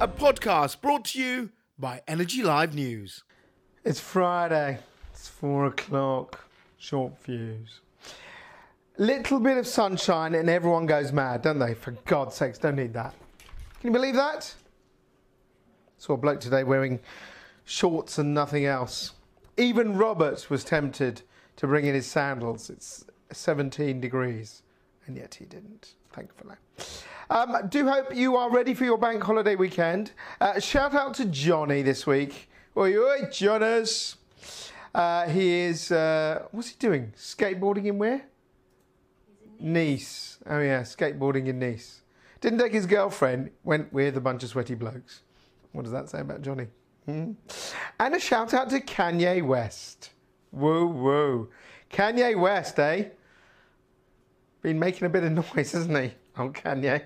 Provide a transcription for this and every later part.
a podcast brought to you by Energy Live News. It's Friday, it's 4 o'clock, short fuse. Little bit of sunshine and everyone goes mad, don't they? For God's sakes, don't need that. Can you believe that? Saw a bloke today wearing shorts and nothing else. Even Roberts was tempted to bring in his sandals. It's 17 degrees, and yet he didn't, thankfully. Do hope you are ready for your bank holiday weekend. Shout out to Johnny this week. Oi, oi, Jonas. He is, what's he doing? Skateboarding in where? Nice. Oh yeah, skateboarding in Nice. Didn't take his girlfriend, went with a bunch of sweaty blokes. What does that say about Johnny? And a shout out to Kanye West. Woo, woo. Kanye West, eh? Been making a bit of noise, hasn't he? Oh, Kanye.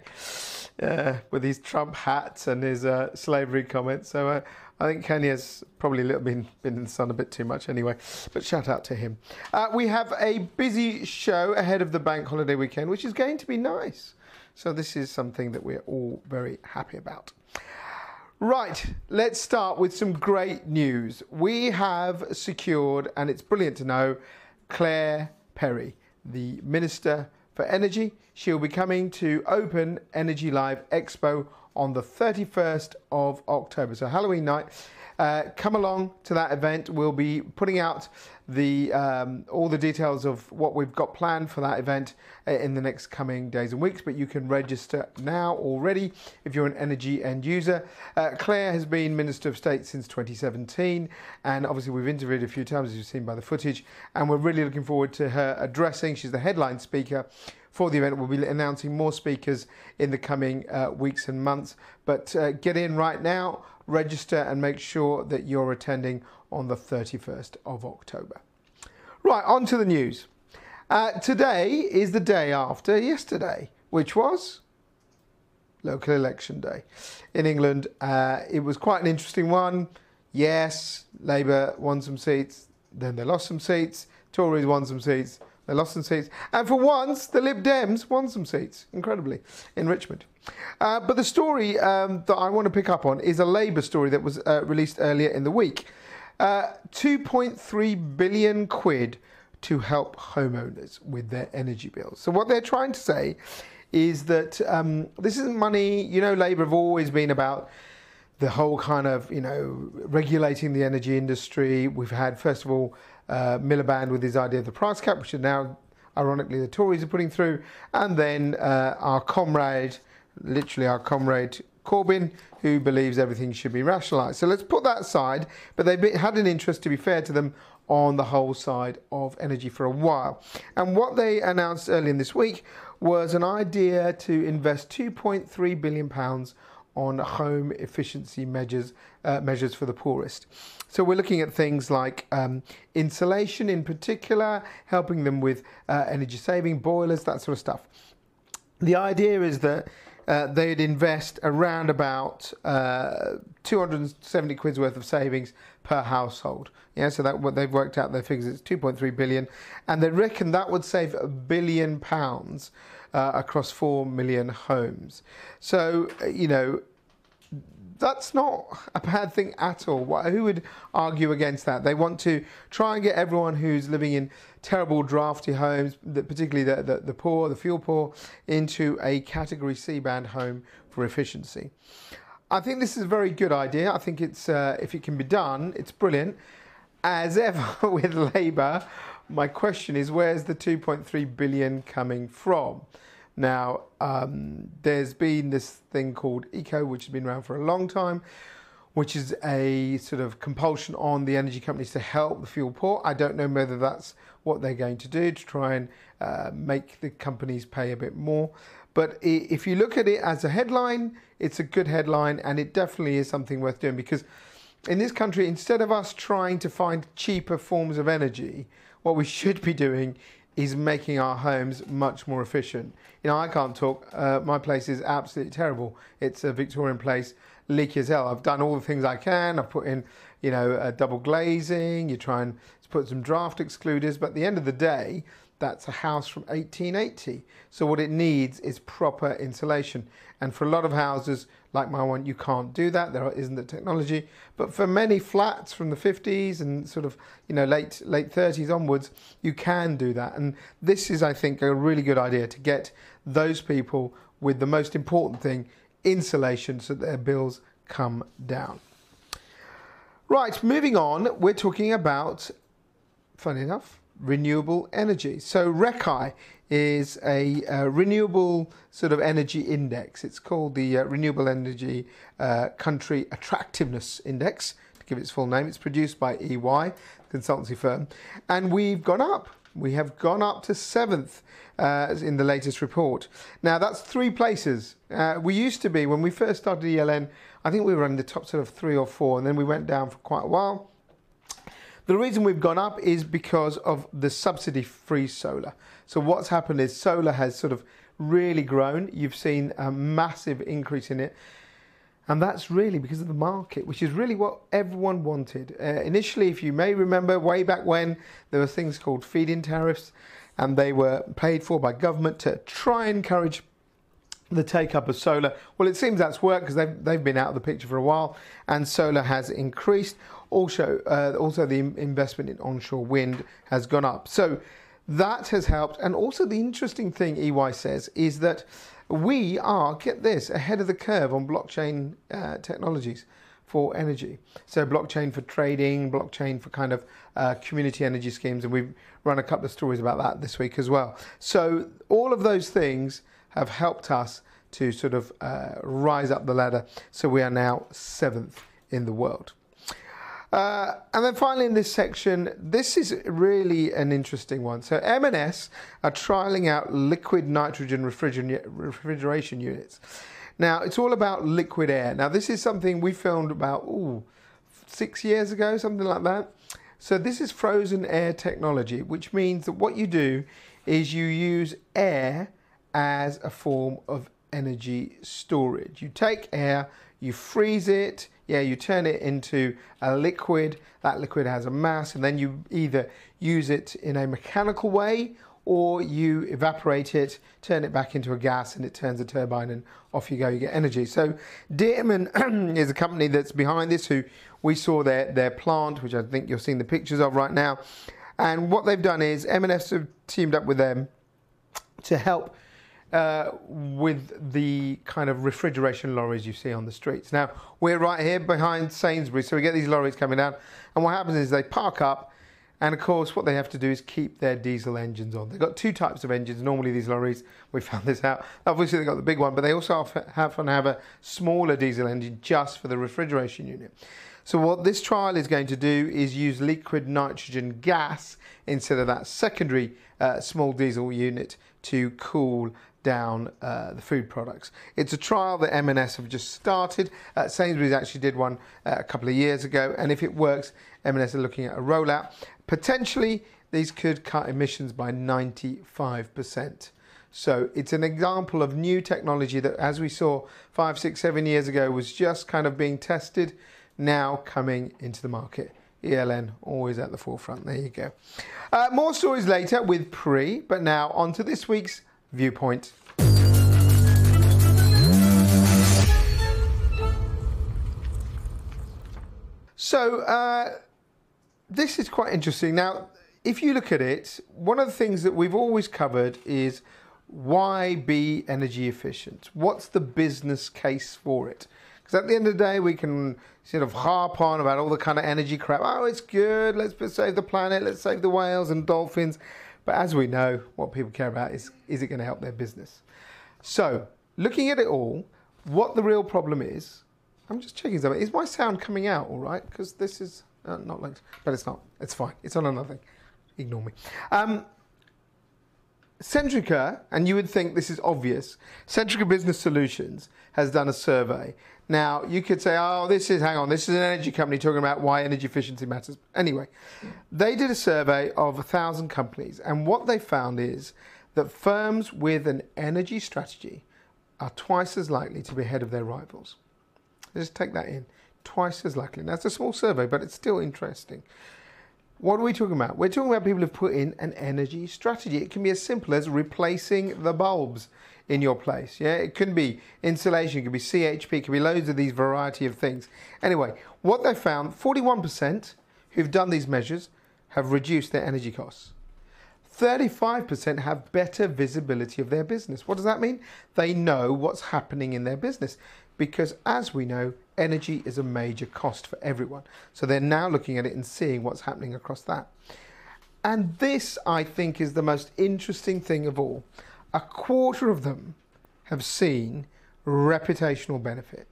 With his Trump hats and his slavery comments. So I think Kanye's probably a little been in the sun a bit too much anyway. But shout out to him. We have a busy show ahead of the bank holiday weekend, which is going to be nice. So this is something that we're all very happy about. Right, let's start with some great news. We have secured, and it's brilliant to know, Claire Perry, the Minister for Energy. She'll be coming to open Energy Live Expo on the 31st of October, so Halloween night. Come along to that event. We'll be putting out the all the details of what we've got planned for that event in the next coming days and weeks, but you can register now already if you're an energy end user. Claire has been Minister of State since 2017, and obviously we've interviewed a few times, as you've seen by the footage, and we're really looking forward to her addressing. She's the headline speaker for the event. We'll be announcing more speakers in the coming weeks and months, but get in right now, register, and make sure that you're attending on the 31st of October. Right, on to the news. Today is the day after yesterday, which was local election day in England. It was quite an interesting one. Yes, Labour won some seats, then they lost some seats. Tories won some seats, they lost some seats. And for once, the Lib Dems won some seats, incredibly, in Richmond. But the story that I want to pick up on is a Labour story that was released earlier in the week. 2.3 billion quid to help homeowners with their energy bills. So what they're trying to say is that this isn't money, you know, Labour have always been about the whole kind of, you know, regulating the energy industry. We've had, first of all, Miliband with his idea of the price cap, which is now, ironically, the Tories are putting through. And then our comrade Corbyn, who believes everything should be rationalised. So let's put that aside, but they've had an interest, to be fair to them, on the whole side of energy for a while. And what they announced earlier in this week was an idea to invest £2.3 billion on home efficiency measures for the poorest. So we're looking at things like insulation in particular, helping them with energy saving, boilers, that sort of stuff. The idea is that they'd invest around about 270 quid's worth of savings per household. Yeah, so that what they've worked out their figures, it's 2.3 billion, and they reckon that would save £1 billion across 4 million homes. So, you know, that's not a bad thing at all. Who would argue against that? They want to try and get everyone who's living in terrible drafty homes, particularly the poor, the fuel poor, into a category C band home for efficiency. I think this is a very good idea. I think it's if it can be done, it's brilliant. As ever with Labour, my question is, where's the 2.3 billion coming from? Now, there's been this thing called ECO, which has been around for a long time, which is a sort of compulsion on the energy companies to help the fuel poor. I don't know whether that's what they're going to do to try and make the companies pay a bit more. But if you look at it as a headline, it's a good headline, and it definitely is something worth doing, because in this country, instead of us trying to find cheaper forms of energy, what we should be doing is making our homes much more efficient. You know, I can't talk. My place is absolutely terrible. It's a Victorian place, leaky as hell. I've done all the things I can. I've put in, you know, double glazing. You try and put some draft excluders. But at the end of the day, That's a house from 1880. So what it needs is proper insulation. And for a lot of houses like my one, you can't do that. There isn't the technology. But for many flats from the 50s and sort of, you know, late 30s onwards, you can do that. And this is, I think, a really good idea to get those people with the most important thing, insulation, so that their bills come down. Right, moving on, we're talking about, funny enough, renewable energy. So REKI is a renewable sort of energy index. It's called the Renewable Energy Country Attractiveness Index, to give its full name. It's produced by EY, consultancy firm, and we've gone up. We have gone up to 7th in the latest report. Now, that's 3 places. We used to be, when we first started ELN, I think we were in the top sort of 3 or 4, and then we went down for quite a while. The reason we've gone up is because of the subsidy-free solar. So what's happened is solar has sort of really grown. You've seen a massive increase in it. And that's really because of the market, which is really what everyone wanted. Initially, if you may remember, way back when, there were things called feed-in tariffs, and they were paid for by government to try and encourage the take-up of solar. Well, it seems that's worked because they've been out of the picture for a while, and solar has increased. Also the investment in onshore wind has gone up. So that has helped. And also the interesting thing, EY says, is that we are, get this, ahead of the curve on blockchain technologies for energy. So blockchain for trading, blockchain for kind of community energy schemes. And we've run a couple of stories about that this week as well. So all of those things have helped us to sort of rise up the ladder. So we are now 7th in the world. And then finally in this section, this is really an interesting one. So M&S are trialling out liquid nitrogen refrigeration units. Now, it's all about liquid air. Now, this is something we filmed about 6 years ago, something like that. So this is frozen air technology, which means that what you do is you use air as a form of energy storage. You take air, you freeze it, you turn it into a liquid. That liquid has a mass, and then you either use it in a mechanical way or you evaporate it, turn it back into a gas, and it turns a turbine, and off you go, you get energy. So Dearman is a company that's behind this, who we saw their plant, which I think you're seeing the pictures of right now. And what they've done is M&S have teamed up with them to help with the kind of refrigeration lorries you see on the streets. Now, we're right here behind Sainsbury's, so we get these lorries coming down, and what happens is they park up, and of course what they have to do is keep their diesel engines on. They've got 2 types of engines, normally these lorries, we found this out. Obviously they've got the big one, but they also often have a smaller diesel engine just for the refrigeration unit. So what this trial is going to do is use liquid nitrogen gas instead of that secondary small diesel unit to cool down the food products. It's a trial that M&S have just started. Sainsbury's actually did one a couple of years ago, and if it works, M&S are looking at a rollout. Potentially, these could cut emissions by 95%. So it's an example of new technology that, as we saw 5, 6, 7 years ago, was just kind of being tested, now coming into the market. ELN, always at the forefront. There you go. More stories later with Pre, but now on to this week's Viewpoint. So this is quite interesting. Now, if you look at it, one of the things that we've always covered is why be energy efficient? What's the business case for it? Because at the end of the day, we can sort of harp on about all the kind of energy crap. Oh, it's good. Let's save the planet. Let's save the whales and dolphins. But as we know, what people care about is it going to help their business? So, looking at it all, what the real problem is, I'm just checking something. Is my sound coming out all right? Because this is not like, but it's not. It's fine. It's on another thing. Ignore me. Centrica, and you would think this is obvious, Centrica Business Solutions has done a survey. Now, you could say, oh, this is an energy company talking about why energy efficiency matters. Anyway, they did a survey of 1,000 companies, and what they found is that firms with an energy strategy are twice as likely to be ahead of their rivals. Just take that in, twice as likely. Now, it's a small survey, but it's still interesting. What are we talking about? We're talking about people who've put in an energy strategy. It can be as simple as replacing the bulbs in your place. Yeah, it can be insulation, it could be CHP, it could be loads of these variety of things. Anyway, what they found, 41% who've done these measures have reduced their energy costs. 35% have better visibility of their business. What does that mean? They know what's happening in their business, because as we know, energy is a major cost for everyone. So they're now looking at it and seeing what's happening across that. And this, I think, is the most interesting thing of all. A quarter of them have seen reputational benefit.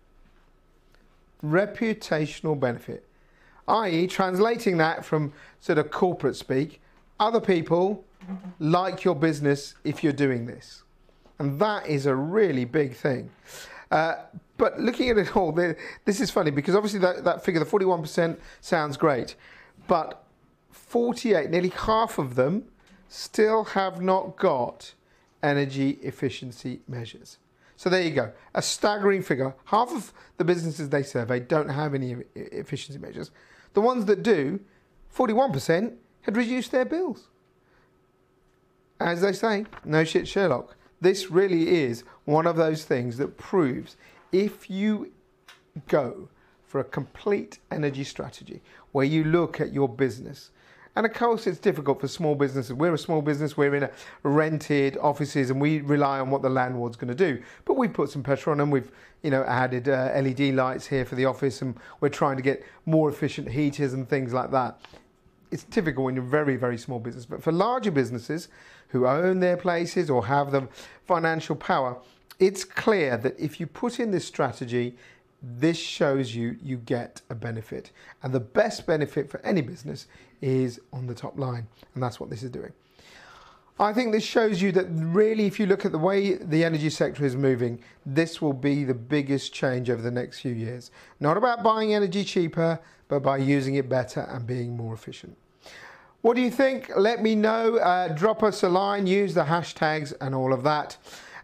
Reputational benefit, i.e. translating that from sort of corporate speak, other people like your business if you're doing this. And that is a really big thing. But looking at it all, this is funny, because obviously that figure, the 41%, sounds great, but 48, nearly half of them, still have not got energy efficiency measures. So there you go, a staggering figure. Half of the businesses they surveyed don't have any efficiency measures. The ones that do, 41% had reduced their bills. As they say, no shit Sherlock. This really is one of those things that proves if you go for a complete energy strategy where you look at your business, and of course it's difficult for small businesses. We're a small business, we're in a rented offices and we rely on what the landlord's going to do. But we've put some pressure on them, we've added LED lights here for the office, and we're trying to get more efficient heaters and things like that. It's typical in a very, very small business. But for larger businesses who own their places or have the financial power, it's clear that if you put in this strategy, this shows you get a benefit. And the best benefit for any business is on the top line. And that's what this is doing. I think this shows you that really, if you look at the way the energy sector is moving, this will be the biggest change over the next few years. Not about buying energy cheaper, but by using it better and being more efficient. What do you think? Let me know. Drop us a line, use the hashtags and all of that.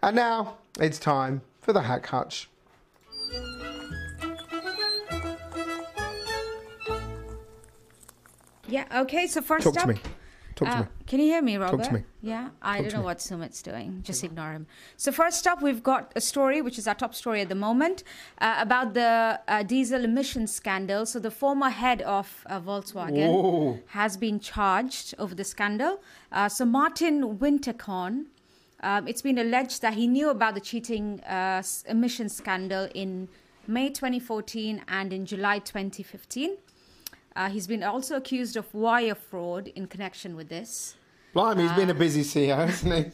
And now it's time for the Hack Hutch. Yeah, okay, so first up... Talk to me. Can you hear me, Robert? Talk to me. Yeah, I don't know what Sumit's doing. Just ignore him. So first up, we've got a story, which is our top story at the moment, about the diesel emissions scandal. So the former head of Volkswagen has been charged over the scandal. So Martin Winterkorn, it's been alleged that he knew about the cheating emissions scandal in May 2014 and in July 2015. He's been also accused of wire fraud in connection with this. Blimey, he's been a busy CEO, hasn't he?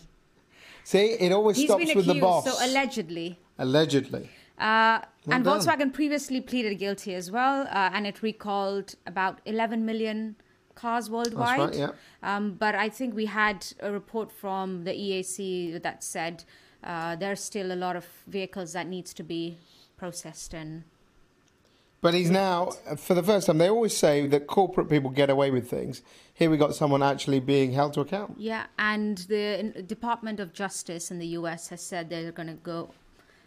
See, it always stops with the boss. So allegedly. Allegedly. And Volkswagen previously pleaded guilty as well, and it recalled about 11 million cars worldwide. That's right, yeah. But I think we had a report from the EAC that said there's still a lot of vehicles that needs to be processed and... But he's now, for the first time, they always say that corporate people get away with things. Here we got someone actually being held to account. Yeah, and the Department of Justice in the US has said they're going to go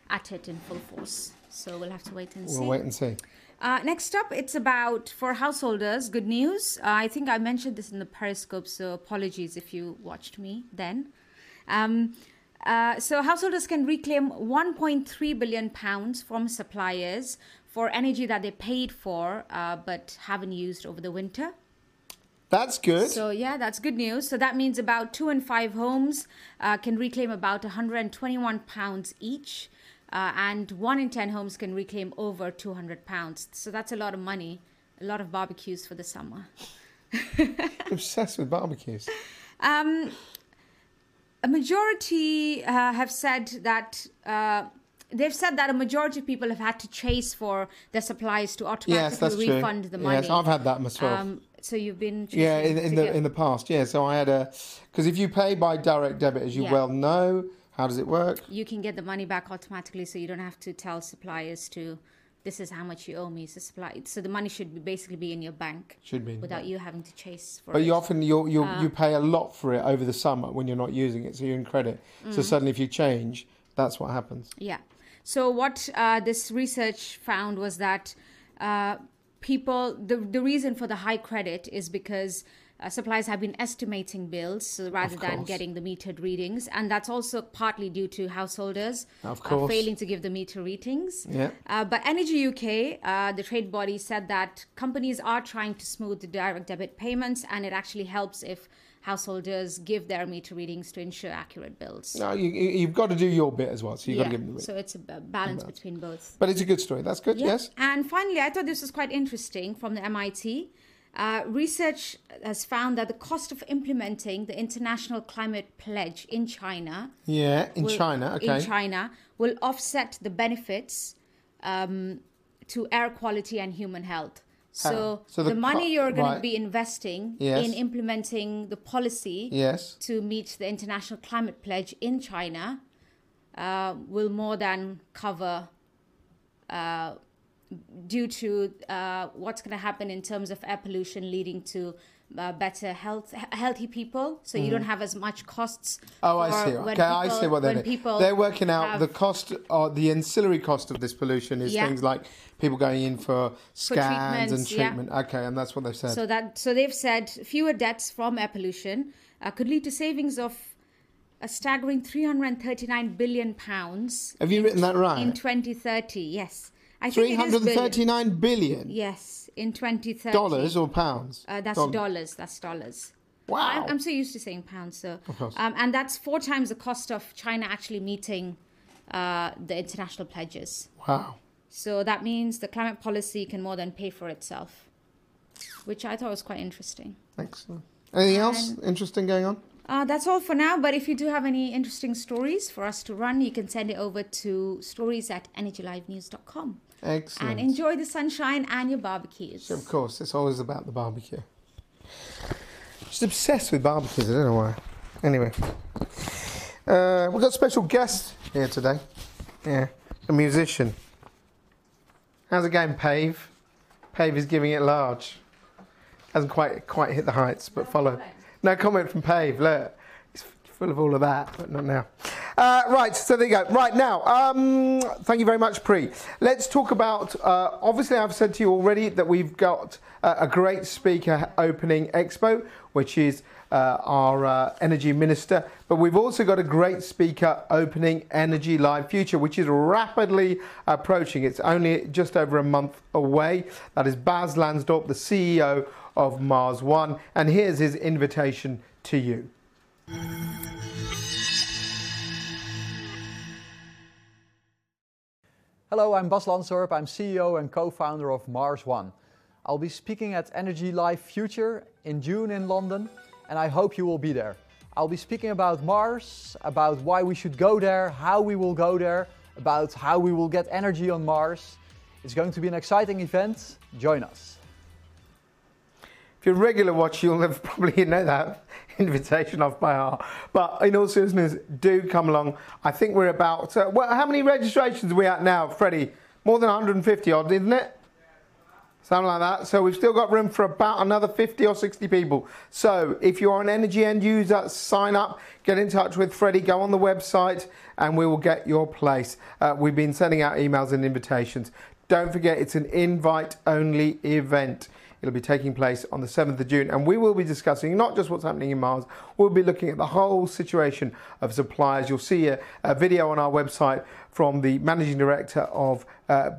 at it in full force. So we'll have to wait and see. We'll wait and see. Next up, it's about, for householders, good news. I think I mentioned this in the Periscope, so apologies if you watched me then. So householders can reclaim £1.3 billion from suppliers for energy that they paid for but haven't used over the winter. That's good. So, yeah, that's good news. So that means about 2 in 5 homes can reclaim about £121 each, and 1 in 10 homes can reclaim over £200. So that's a lot of money, a lot of barbecues for the summer. Obsessed with barbecues. A majority have said that... They've said that a majority of people have had to chase for their supplies to automatically refund the money. Yes, I've had that myself. So you've been... Yeah, in the past, yeah. So I had a... Because if you pay by direct debit, as you well know, how does it work? You can get the money back automatically, so you don't have to tell suppliers to, this is how much you owe me. So the money should basically be in your bank. Should be. Without you having to chase for it. But you often, you pay a lot for it over the summer when you're not using it, so you're in credit. So suddenly if you change, that's what happens. Yeah. So what this research found was that people, the reason for the high credit is because suppliers have been estimating bills rather than getting the metered readings, and that's also partly due to householders failing to give the meter readings. Yeah. But Energy UK, the trade body, said that companies are trying to smooth the direct debit payments, and it actually helps if householders give their meter readings to ensure accurate bills. No, you've got to do your bit as well, so you've got to give them the So it's a balance between both. But it's a good story. That's good. Yeah. Yes. And finally, I thought this was quite interesting from the MIT. Research has found that the cost of implementing the International Climate Pledge in China... In China, will offset the benefits to air quality and human health. So the money you're going to be investing in implementing the policy to meet the International Climate Pledge in China will more than cover... due to what's going to happen in terms of air pollution leading to better healthy people. So you don't have as much costs. Oh, I see. Okay, I see what they're doing. They're working out the cost, or the ancillary cost of this pollution is things like people going in for scans and treatment. Yeah. Okay, and that's what they've said. So they've said fewer deaths from air pollution could lead to savings of a staggering £339 billion. Have you written that right? In 2030, yes. I think $339 billion? Yes, in 2030. Dollars or pounds? That's dollars. That's dollars. Wow. I'm so used to saying pounds. So. Of course. And that's 4 times the cost of China actually meeting the international pledges. Wow. So that means the climate policy can more than pay for itself, which I thought was quite interesting. Excellent. Anything else interesting going on? That's all for now. But if you do have any interesting stories for us to run, you can send it over to stories@energylivenews.com. Excellent. And enjoy the sunshine and your barbecues. Of course, it's always about the barbecue. Just obsessed with barbecues, I don't know why. Anyway, we've got a special guest here today. Yeah, a musician. How's it going, Pave? Pave is giving it large. Hasn't quite hit the heights, but follow. No comment from Pave, look. It's full of all of that, but not now. Right, so there you go. Right, now, thank you very much, Pri. Let's talk about, obviously I've said to you already that we've got a great speaker opening Expo, which is our energy minister, but we've also got a great speaker opening Energy Live Future, which is rapidly approaching. It's only just over a month away. That is Bas Lansdorp, the CEO of Mars One, and here's his invitation to you. Hello, I'm Bas Lansdorp. I'm CEO and co-founder of Mars One. I'll be speaking at Energy Live Future in June in London, and I hope you will be there. I'll be speaking about Mars, about why we should go there, how we will go there, about how we will get energy on Mars. It's going to be an exciting event. Join us. If you're a regular watcher, you'll have probably know that invitation off by heart. But in all seriousness, do come along. I think we're about... well, how many registrations are we at now, Freddie? More than 150 odd, isn't it? Something like that. So we've still got room for about another 50 or 60 people. So if you're an energy end user, sign up, get in touch with Freddie, go on the website, and we will get your place. We've been sending out emails and invitations. Don't forget, it's an invite-only event. It'll be taking place on the 7th of June, and we will be discussing not just what's happening in Mars, we'll be looking at the whole situation of suppliers. You'll see a video on our website from the Managing Director of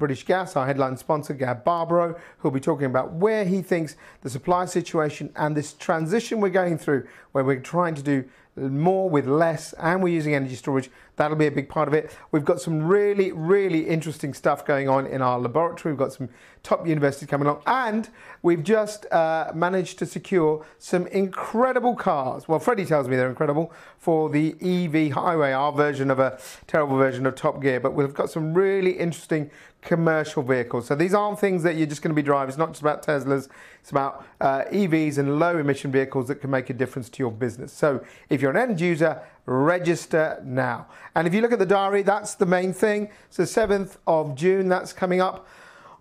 British Gas, our headline sponsor, Gab Barbero, who'll be talking about where he thinks the supply situation and this transition we're going through, where we're trying to do more with less, and we're using energy storage. That'll be a big part of it. We've got some really, really interesting stuff going on in our laboratory. We've got some top universities coming along, and we've just managed to secure some incredible cars. Well, Freddie tells me they're incredible, for the EV Highway, our version of a terrible version of Top Gear, but we've got some really interesting commercial vehicles. So these aren't things that you're just going to be driving. It's not just about Teslas. It's about EVs and low emission vehicles that can make a difference to your business. So if you're an end user, register now. And if you look at the diary, that's the main thing. So 7th of June, that's coming up.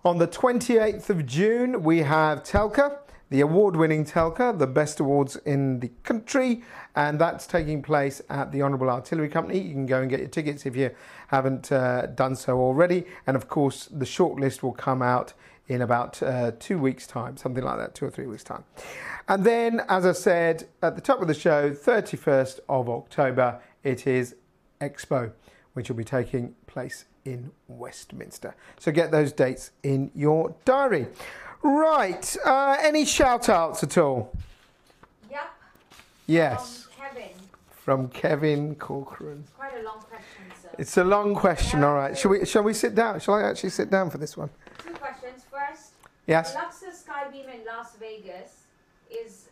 On the 28th of June, we have TELKA. the award-winning TELKA, the best awards in the country, and that's taking place at the Honorable Artillery Company. You can go and get your tickets if you haven't done so already. And of course, the shortlist will come out in about 2 weeks' time, something like that, 2 or 3 weeks' time. And then, as I said, at the top of the show, 31st of October, it is Expo, which will be taking place in Westminster. So get those dates in your diary. Right, any shout-outs at all? Yep. Yes. From Kevin. From Kevin Corcoran. It's quite a long question, sir. It's a long question, all right. Shall we sit down? Shall I actually sit down for this one? 2 questions. First, yes. Luxor Skybeam in Las Vegas is...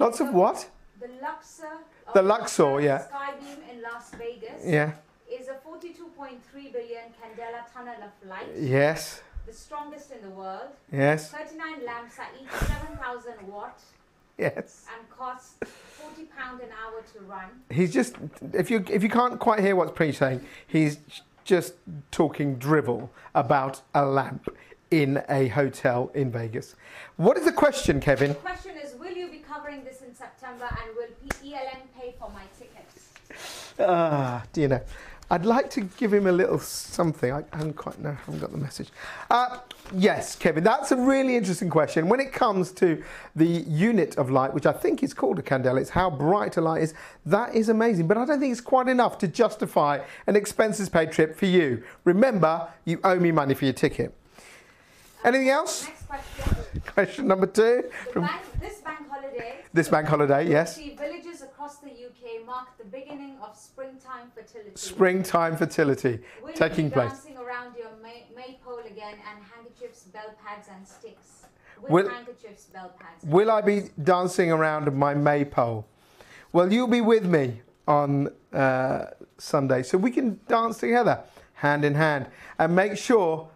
lots of what? The Luxor... Luxor, yeah. Skybeam in Las Vegas. Yeah. Is a 42.3 billion candela tunnel of light. Yes. The strongest in the world. Yes. 39 lamps are each 7,000 watts. Yes. And costs £40 an hour to run. He's just, if you can't quite hear what's Preach saying, he's just talking drivel about a lamp in a hotel in Vegas. What is the question, Kevin? The question is, will you be covering this in September, and will ELN pay for my tickets? Do you know? I'd like to give him a little something. I haven't quite know. I haven't got the message. Yes, Kevin, that's a really interesting question. When it comes to the unit of light, which I think is called a candela, it's how bright a light is. That is amazing, but I don't think it's quite enough to justify an expenses-paid trip for you. Remember, you owe me money for your ticket. Anything else? Next question. Question number 2. This bank holiday, yes. Villages across the UK mark the beginning of springtime fertility. Springtime fertility taking place. Will you be dancing around your maypole again, and handkerchiefs, bell pads and sticks? With handkerchiefs, bell pads. Will I be dancing around my maypole? Well, you'll be with me on Sunday, so we can dance together, hand in hand. And make sure,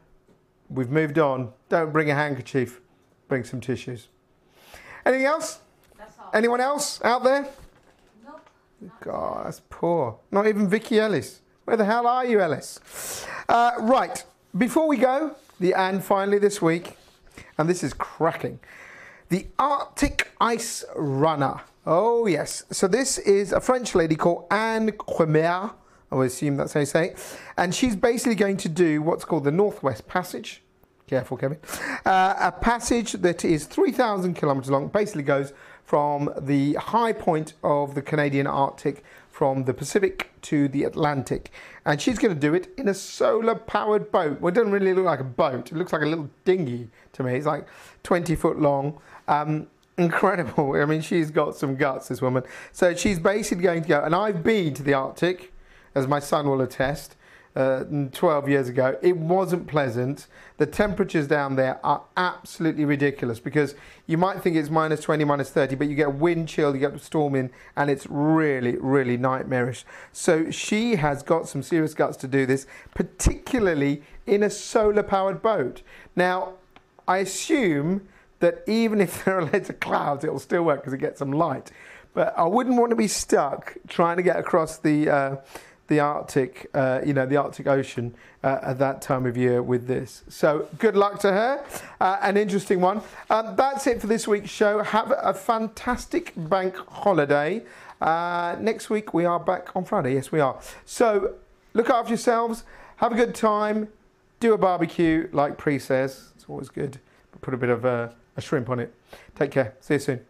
we've moved on, don't bring a handkerchief, bring some tissues. Anything else? That's all. Anyone else out there? Nope. God, that's poor. Not even Vicky Ellis. Where the hell are you, Ellis? Right, before we go, the and finally this week, and this is cracking, the Arctic Ice Runner. Oh, yes. So this is a French lady called Anne Cremer. I would assume that's how you say it. And she's basically going to do what's called the Northwest Passage. Careful, Kevin. A passage that is 3,000 kilometres long, basically goes from the high point of the Canadian Arctic, from the Pacific to the Atlantic. And she's going to do it in a solar-powered boat. Well, it doesn't really look like a boat. It looks like a little dinghy to me. It's like 20 foot long. Incredible. I mean, she's got some guts, this woman. So she's basically going to go, and I've been to the Arctic, as my son will attest, 12 years ago. It wasn't pleasant. The temperatures down there are absolutely ridiculous, because you might think it's minus 20, minus 30, but you get a wind chill, you get a storm in, and it's really, really nightmarish. So she has got some serious guts to do this, particularly in a solar-powered boat. Now, I assume that even if there are loads of clouds, it'll still work because it gets some light. But I wouldn't want to be stuck trying to get across the Arctic, you know, the Arctic Ocean at that time of year with this. So good luck to her, an interesting one. That's it for this week's show. Have a fantastic bank holiday. Next week we are back on Friday, yes we are. So look after yourselves, have a good time, do a barbecue like Pre says, it's always good. Put a bit of a shrimp on it. Take care, see you soon.